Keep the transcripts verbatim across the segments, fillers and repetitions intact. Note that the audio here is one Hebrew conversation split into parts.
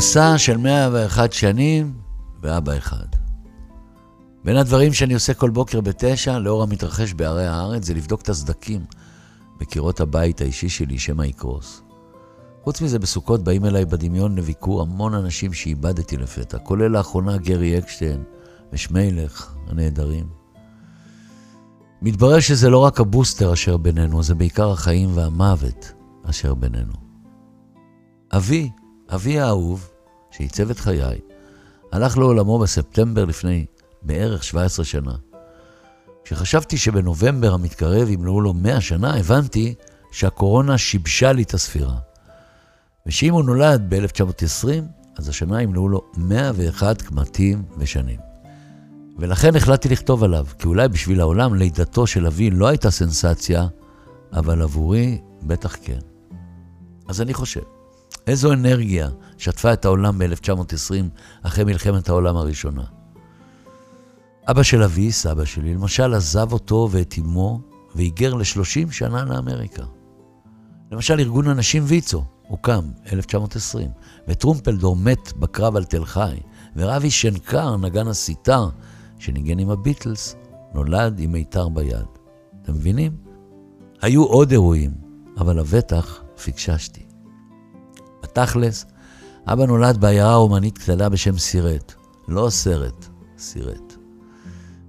מסע של מאה ואחת שנים ואבא אחד. בין הדברים שאני עושה כל בוקר בתשע, לאור המתרחש בערי הארץ, זה לבדוק את הסדקים בקירות הבית האישי שלי, שמא יקרוס. חוץ מזה, בסוכות באים אליי בדמיון לביקור המון אנשים שאיבדתי לפתע, כולל לאחרונה גרי אקשטיין ושמיילך הנהדרים. מתברר שזה לא רק הבוסטר אשר בינינו, זה בעיקר החיים והמוות אשר בינינו. אבי, אבי האהוב, שעיצב את חיי, הלך לעולמו בספטמבר לפני בערך שבע עשרה שנה. כשחשבתי שבנובמבר המתקרב ימלאו לו מאה שנה, הבנתי שהקורונה שיבשה לי את הספירה. ושאם הוא נולד ב-אלף תשע מאות ועשרים, אז השנה ימלאו לו מאה ואחת קמטים ושנים. ולכן החלטתי לכתוב עליו, כי אולי בשביל העולם לידתו של אבי לא הייתה סנסציה, אבל עבורי בטח כן. אז אני חושב, איזו אנרגיה שטפה את העולם ב-אלף תשע מאות ועשרים אחרי מלחמת העולם הראשונה. אבא של אבי, סבא שלי, למשל עזב אותו ואת אמו והיגר ל-שלושים שנה לאמריקה. למשל ארגון אנשים ויצו, הוקם אלף תשע מאות ועשרים, וטרומפלדור מת בקרב על תל חי, ורבי שנקר, נגן הסיטר, שניגן עם הביטלס, נולד עם מיתר ביד. אתם מבינים? היו עוד אירועים, אבל הבטח פיקששתי. בתכלס, אבא נולד בעיירה אומנית קטנה בשם סירט. לא סרט, סירט.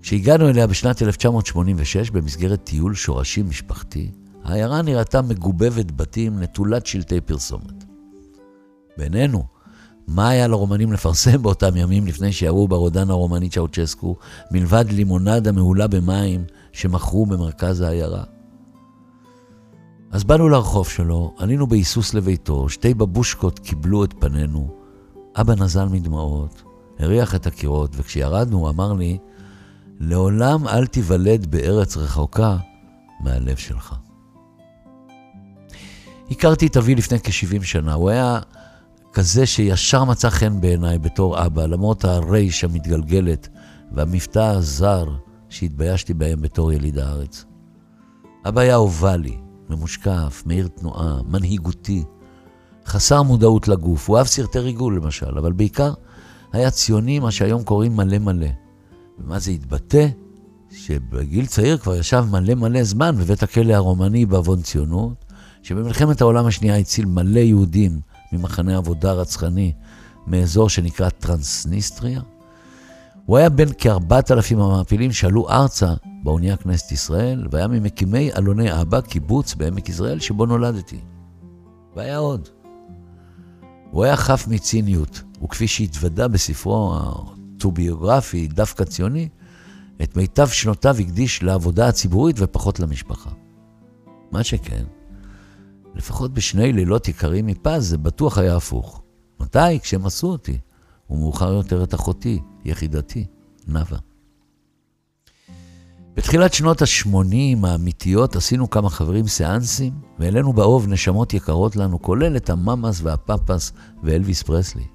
כשהגענו אליה בשנת אלף תשע מאות שמונים ושש, במסגרת טיול שורשים משפחתי, העיירה נראתה מגובבת בתים, נטולת שלטי פרסומת. בינינו, מה היה לרומנים לפרסם באותם ימים לפני שירו ברודן הרומני צ'אוצ'סקו, מלבד לימונדה מעולה במים שמכרו במרכז העיירה? אז באנו לרחוב שלו, עלינו ביסוס לביתו, שתי בבושקות קיבלו את פנינו, אבא נזל מדמעות, הריח את הקירות, וכשירדנו אמר לי, לעולם אל תיוולד בארץ רחוקה מהלב שלך. הכרתי את אבי לפני כ-שבעים שנה, הוא היה כזה שישר מצא חן בעיניי בתור אבא, למרות הרייש המתגלגלת והמבטא הזר שהתביישתי בהם בתור יליד הארץ. אבא היה אובלי, ממושקף, מהיר תנועה, מנהיגותי, חסר מודעות לגוף, הוא אהב סרטי ריגול למשל, אבל בעיקר היה ציוני, מה שהיום קוראים מלא מלא. ומה זה התבטא? שבגיל צעיר כבר ישב מלא מלא זמן בבית הכלא הרומני בעוון ציונות, שבמלחמת העולם השנייה הציל מלא יהודים ממחנה עבודה רצחני, מאזור שנקרא טרנסניסטריה. הוא היה בין כ-ארבעת אלפים המעפילים שעלו ארצה באונייה כנסת ישראל, והיה ממקימי אלוני אבא, קיבוץ בעמק ישראל שבו נולדתי. והיה עוד. הוא היה חף מציניות, וכפי שהתוודע בספרו האוטוביוגרפי, דווקא ציוני, את מיטב שנותיו הקדיש לעבודה הציבורית ופחות למשפחה. מה שכן, לפחות בשני לילות יקרים מפז, זה בטוח היה הפוך. מתי? כשהם עשו אותי. ומאוחר יותר את אחותי, יחידתי, נווה. בתחילת שנות ה-שמונים האמיתיות עשינו כמה חברים סאנסים, ואלינו באוב נשמות יקרות לנו, כולל את הממאס והפאפס ואלוויס פרסלי.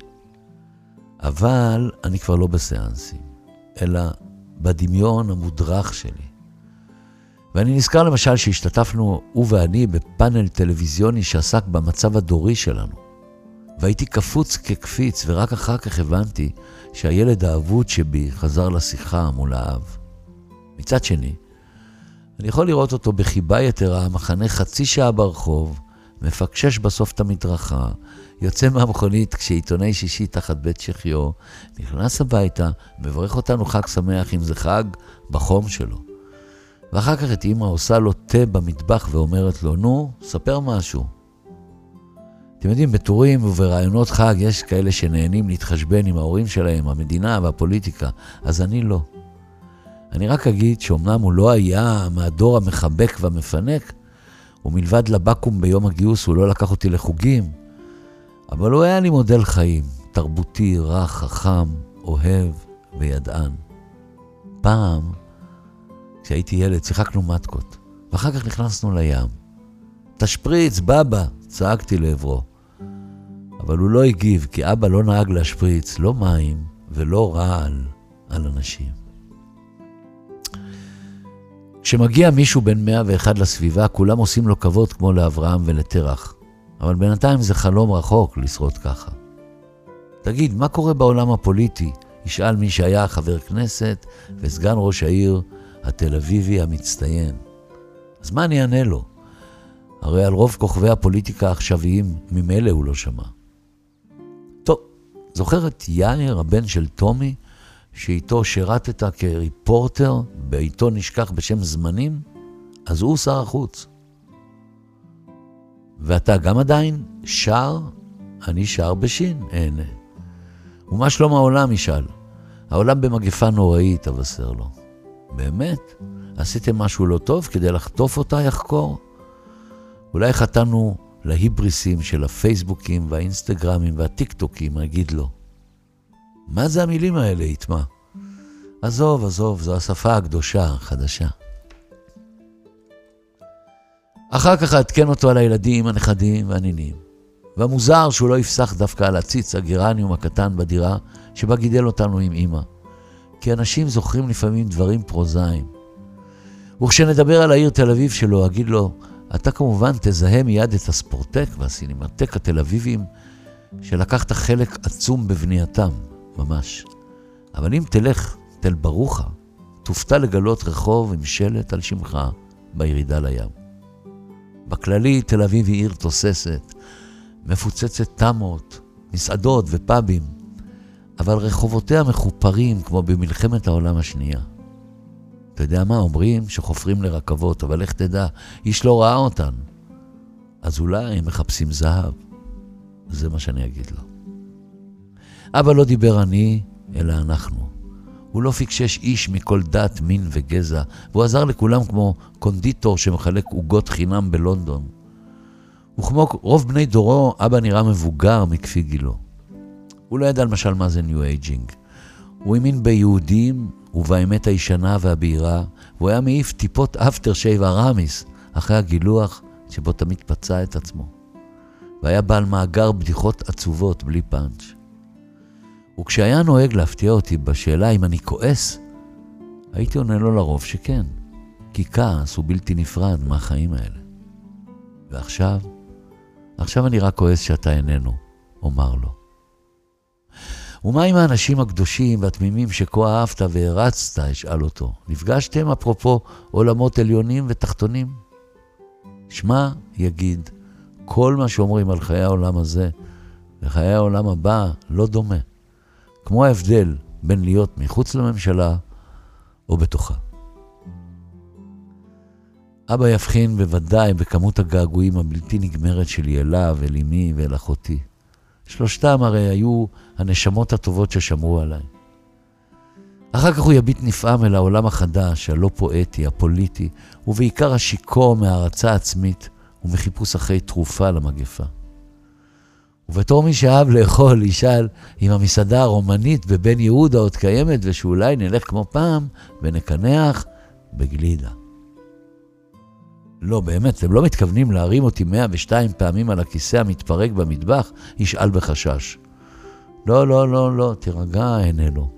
אבל אני כבר לא בסאנסים, אלא בדמיון המודרך שלי. ואני נזכר למשל שהשתתפנו, הוא ואני, בפאנל טלוויזיוני שעסק במצב הדורי שלנו. והייתי קפוץ כקפיץ, ורק אחר כך הבנתי שהילד האבוד שבי חזר לשיחה מול האב. מצד שני, אני יכול לראות אותו בחיבה יתרה, מחנה חצי שעה ברחוב, מפקשש בסוף את המדרכה, יוצא מהמכונית כשעיתוני שישי תחת בית שחיו, נכנס הביתה, מברך אותנו חג שמח אם זה חג בחום שלו. ואחר כך את אמא עושה לו תה במטבח ואומרת לו, נו, ספר משהו. אתם יודעים, בתורים וברעיונות חג יש כאלה שנהנים להתחשבן עם ההורים שלהם, המדינה והפוליטיקה, אז אני לא. אני רק אגיד שאומנם הוא לא היה מהדור המחבק והמפנק, ומלבד לבקום ביום הגיוס הוא לא לקח אותי לחוגים, אבל הוא היה לי מודל חיים, תרבותי, רך, חכם, אוהב וידען. פעם, כשהייתי ילד, שיחקנו מתקות, ואחר כך נכנסנו לים. תשפריץ, בבא, צעקתי לעברו. אבל הוא לא הגיב, כי אבא לא נהג להשפריץ, לא מים ולא רעל על אנשים. כשמגיע מישהו בין מאה ואחת לסביבה, כולם עושים לו כבוד כמו לאברהם ולתרח. אבל בינתיים זה חלום רחוק לשרוד ככה. תגיד, מה קורה בעולם הפוליטי? ישאל מי שהיה חבר כנסת וסגן ראש העיר התל אביבי המצטיין. אז מה אני אענה לו? הרי על רוב כוכבי הפוליטיקה העכשוויים ממילא הוא לא שמע. טוב, זוכרת יאיר, הבן של תומי, שאיתו שירתת כריפורטר בעיתון נשכח בשם זמנים? אז הוא שר החוץ. ואתה גם עדיין שר? אני שר בשין, אין. ומה שלום העולם, ישאל? העולם במגפה נוראית, אבשר לו. באמת? עשיתם משהו לא טוב כדי לחטוף אותה, יחקור? אולי חטאנו להיבריסים של הפייסבוקים והאינסטגרמים והטיקטוקים, אגיד לו. מה זה המילים האלה, יתמה? עזוב, עזוב, זו השפה הקדושה החדשה. אחר כך אתקן אותו על הילדים, הנכדים והנינים. והמוזר שהוא לא יפסח דווקא על הציץ הגירניום הקטן בדירה שבה גידל אותנו עם אמא. כי אנשים זוכרים לפעמים דברים פרוזאיים. וכשנדבר על העיר תל אביב שלו, אגיד לו, אתה כמובן תזהה מיד את הספורטק והסינמטק התל אביבים שלקחת חלק עצום בבנייתם, ממש. אבל אם תלך תל ברוכה, תופתע לגלות רחוב עם שלט על שמך בירידה לים. בכללי תל אביב היא עיר תוססת, מפוצצת תמות, מסעדות ופאבים, אבל רחובותיה מחופרים כמו במלחמת העולם השנייה. אתה יודע מה? אומרים שחופרים לרכבות, אבל איך תדע? איש לא ראה אותן. אז אולי הם מחפשים זהב. זה מה שאני אגיד לו. אבא לא דיבר אני, אלא אנחנו. הוא לא פיקשש איש מכל דת, מין וגזע, והוא עזר לכולם כמו קונדיטור שמחלק עוגות חינם בלונדון. וכמו רוב בני דורו, אבא נראה מבוגר מכפי גילו. הוא לא ידע למשל מה זה ניו אייג'ינג. הוא האמין ביהודים ובאמת הישנה והבהירה, והוא היה מעיף טיפות אפטר שייב ארמיס אחרי הגילוח שבו תמיד פצע את עצמו. והיה בעל מאגר בדיחות עצובות בלי פאנץ'. וכשהיה נוהג להפתיע אותי בשאלה אם אני כועס, הייתי עונה לו לרוב שכן, כי כעס הוא בלתי נפרד מהחיים האלה. ועכשיו, עכשיו אני רק כועס שאתה איננו, אומר לו. ומה עם האנשים הקדושים והתמימים שכה אהבת והרצת, אשאל אותו. נפגשתם אפרופו עולמות עליונים ותחתונים? שמה יגיד, כל מה שאומרים על חיי העולם הזה וחיי העולם הבא לא דומה. כמו ההבדל בין להיות מחוץ לממשלה או בתוכה. אבא יבחין בוודאי בכמות הגעגועים הבלתי נגמרת שלי אליו, אל אמי ואל אחותי. שלושתם הרי היו הנשמות הטובות ששמרו עליי. אחר כך הוא יביט נפעם אל העולם החדש, הלא פואטי, הפוליטי, ובעיקר השיקום מהרצה עצמית ומחיפוש אחרי תרופה למגפה. ובתור מי שאהב לאכול, ישאל אם המסעדה הרומנית בבן יהודה עוד קיימת, ושאולי נלך כמו פעם ונקנח בגלידה. לא, באמת, הם לא מתכוונים להרים אותי מאה ושתיים פעמים על הכיסא המתפרק במטבח, ישאל בחשש. לא, לא, לא, לא, תירגע, הנה לו.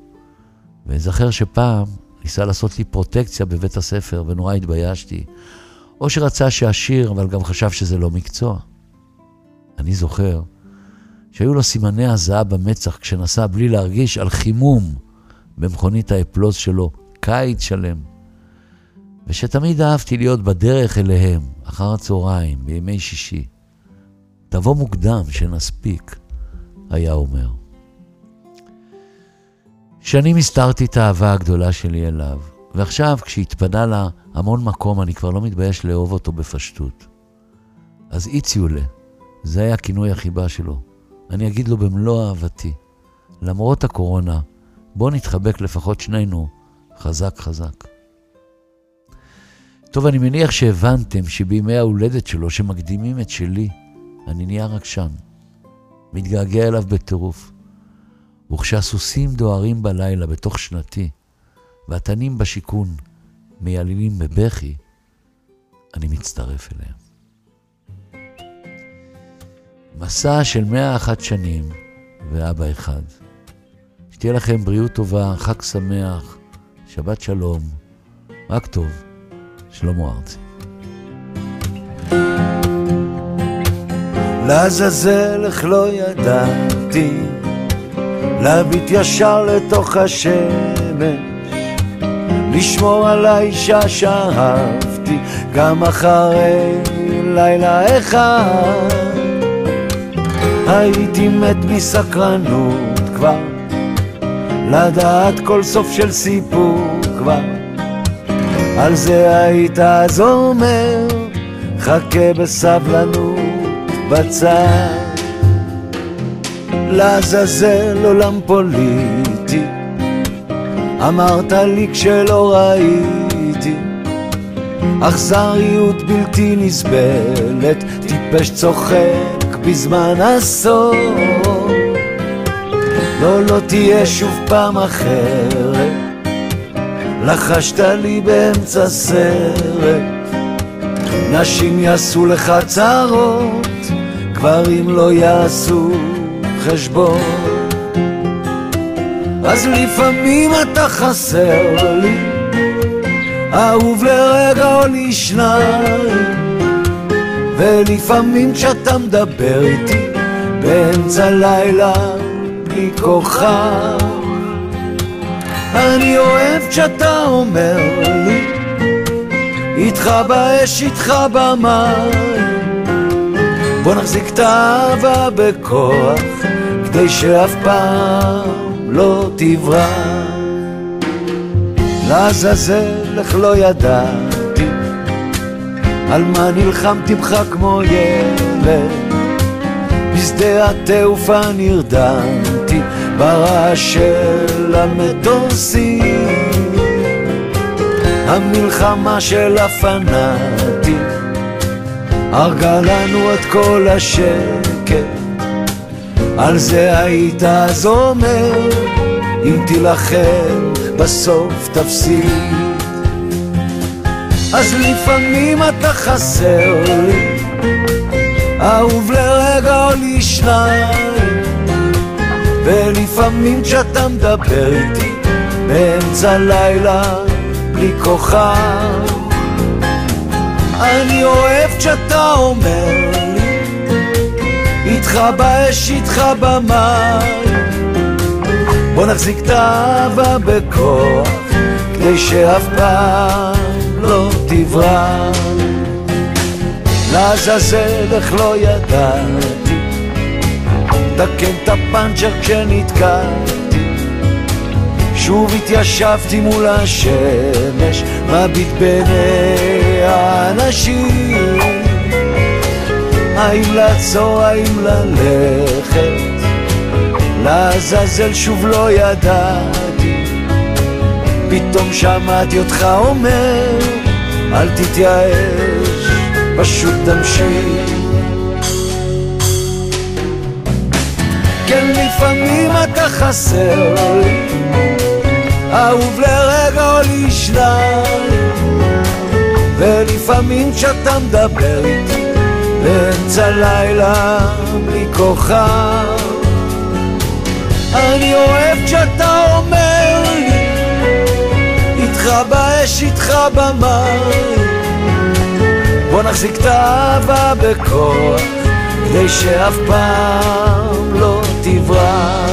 וזכר שפעם ניסה לעשות לי פרוטקציה בבית הספר, ונורא התביישתי. או שרצה שעשיר, אבל גם חשב שזה לא מקצוע. אני זוכר שהיו לו סימני הזהב במצח כשנסע בלי להרגיש על חימום במכונית האפלוס שלו, קיץ שלם. ושתמיד אהבתי להיות בדרך אליהם, אחר הצהריים, בימי שישי. תבוא מוקדם שנספיק, היה אומר. שאני מסתרתי את האהבה הגדולה שלי אליו, ועכשיו כשהתפנה לה המון מקום, אני כבר לא מתבייש לאהוב אותו בפשטות. אז איציולה, זה היה הכינוי החיבה שלו. אני אגיד לו במלוא אהבתי, למרות הקורונה, בוא נתחבק לפחות שנינו, חזק חזק. טוב, אני מניח שהבנתם שבימי ההולדת שלו, שמקדימים את שלי, אני נהיה רק שם. מתגעגע אליו בטירוף. וכשהסוסים דוהרים בלילה בתוך שנתי, והתנים בשיקון מיילילים בבכי, אני מצטרף אליהם. מסע של מאה ואחת שנים ואבא אחד. שתהיה לכם בריאות טובה, חג שמח, שבת שלום, רק טוב. שלמה ארצי. לעזאזל איך לא ידעתי להביט ישר לתוך השמש, לשמור על האישה שאהבתי גם אחרי לילה אחד. הייתי מת מסקרנות כבר, לדעת כל סוף של סיפור כבר. על זה היית אז אומר, חכה בסבלנות בצד. לעזאזל עולם פוליטי, אמרת לי כשלא ראיתי. אכזריות בלתי נסבלת, טיפש צוחק בזמן עשור. לא, לא תהיה שוב פעם אחרת, לחשת לי באמצע סרט. נשים יעשו לך צרות, גברים לא יעשו חשבון. אז לפעמים אתה חסר לי, אהוב לרגע או לשניים. ולפעמים כשאתה מדבר איתי באמצע לילה בלי כוכב, אני אוהב כשאתה אומר לי, איתך באש איתך במים. בוא נחזיק את האהבה בכוח, כדי שאף פעם לא תברח. לעזאזל איך לא ידעתי על מה נלחמתי בך כמו ילד. בשדה התעופה נרדמתי ברעש של המטוסים, המלחמה של הפנאטים הרגה לנו את כל השקט. על זה היית אז אומר, אם תילחם בסוף תפסיד. אז לפעמים אתה חסר לי, אהוב לרגע או לשניים. ולפעמים כשאתה מדבר איתי באמצע לילה בלי כוכב, אני אוהב כשאתה אומר לי, איתך באש איתך במים. בוא נחזיק את האהבה בכוח, כדי שאף פעם לא תברח. לעזאזל איך לא ידעתי דקן את הפנצ'ר כשנתקעתי. שוב התיישבתי מול השמש, מביט בעיני האנשים. האם לעצור, האם ללכת, לעזאזל שוב לא ידעתי. פתאום שמעתי אותך אומר, אל תתייאש, פשוט תמשיך. כן, לפעמים אתה חסר לי, אהוב לרגע או לשניים. ולפעמים כשאתה מדבר איתי באמצע לילה בלי כוכב, אני אוהב כשאתה אומר לי, איתך באש איתך במים. בוא נחזיק את האהבה בכוח, כדי שאף פעם לא תברח.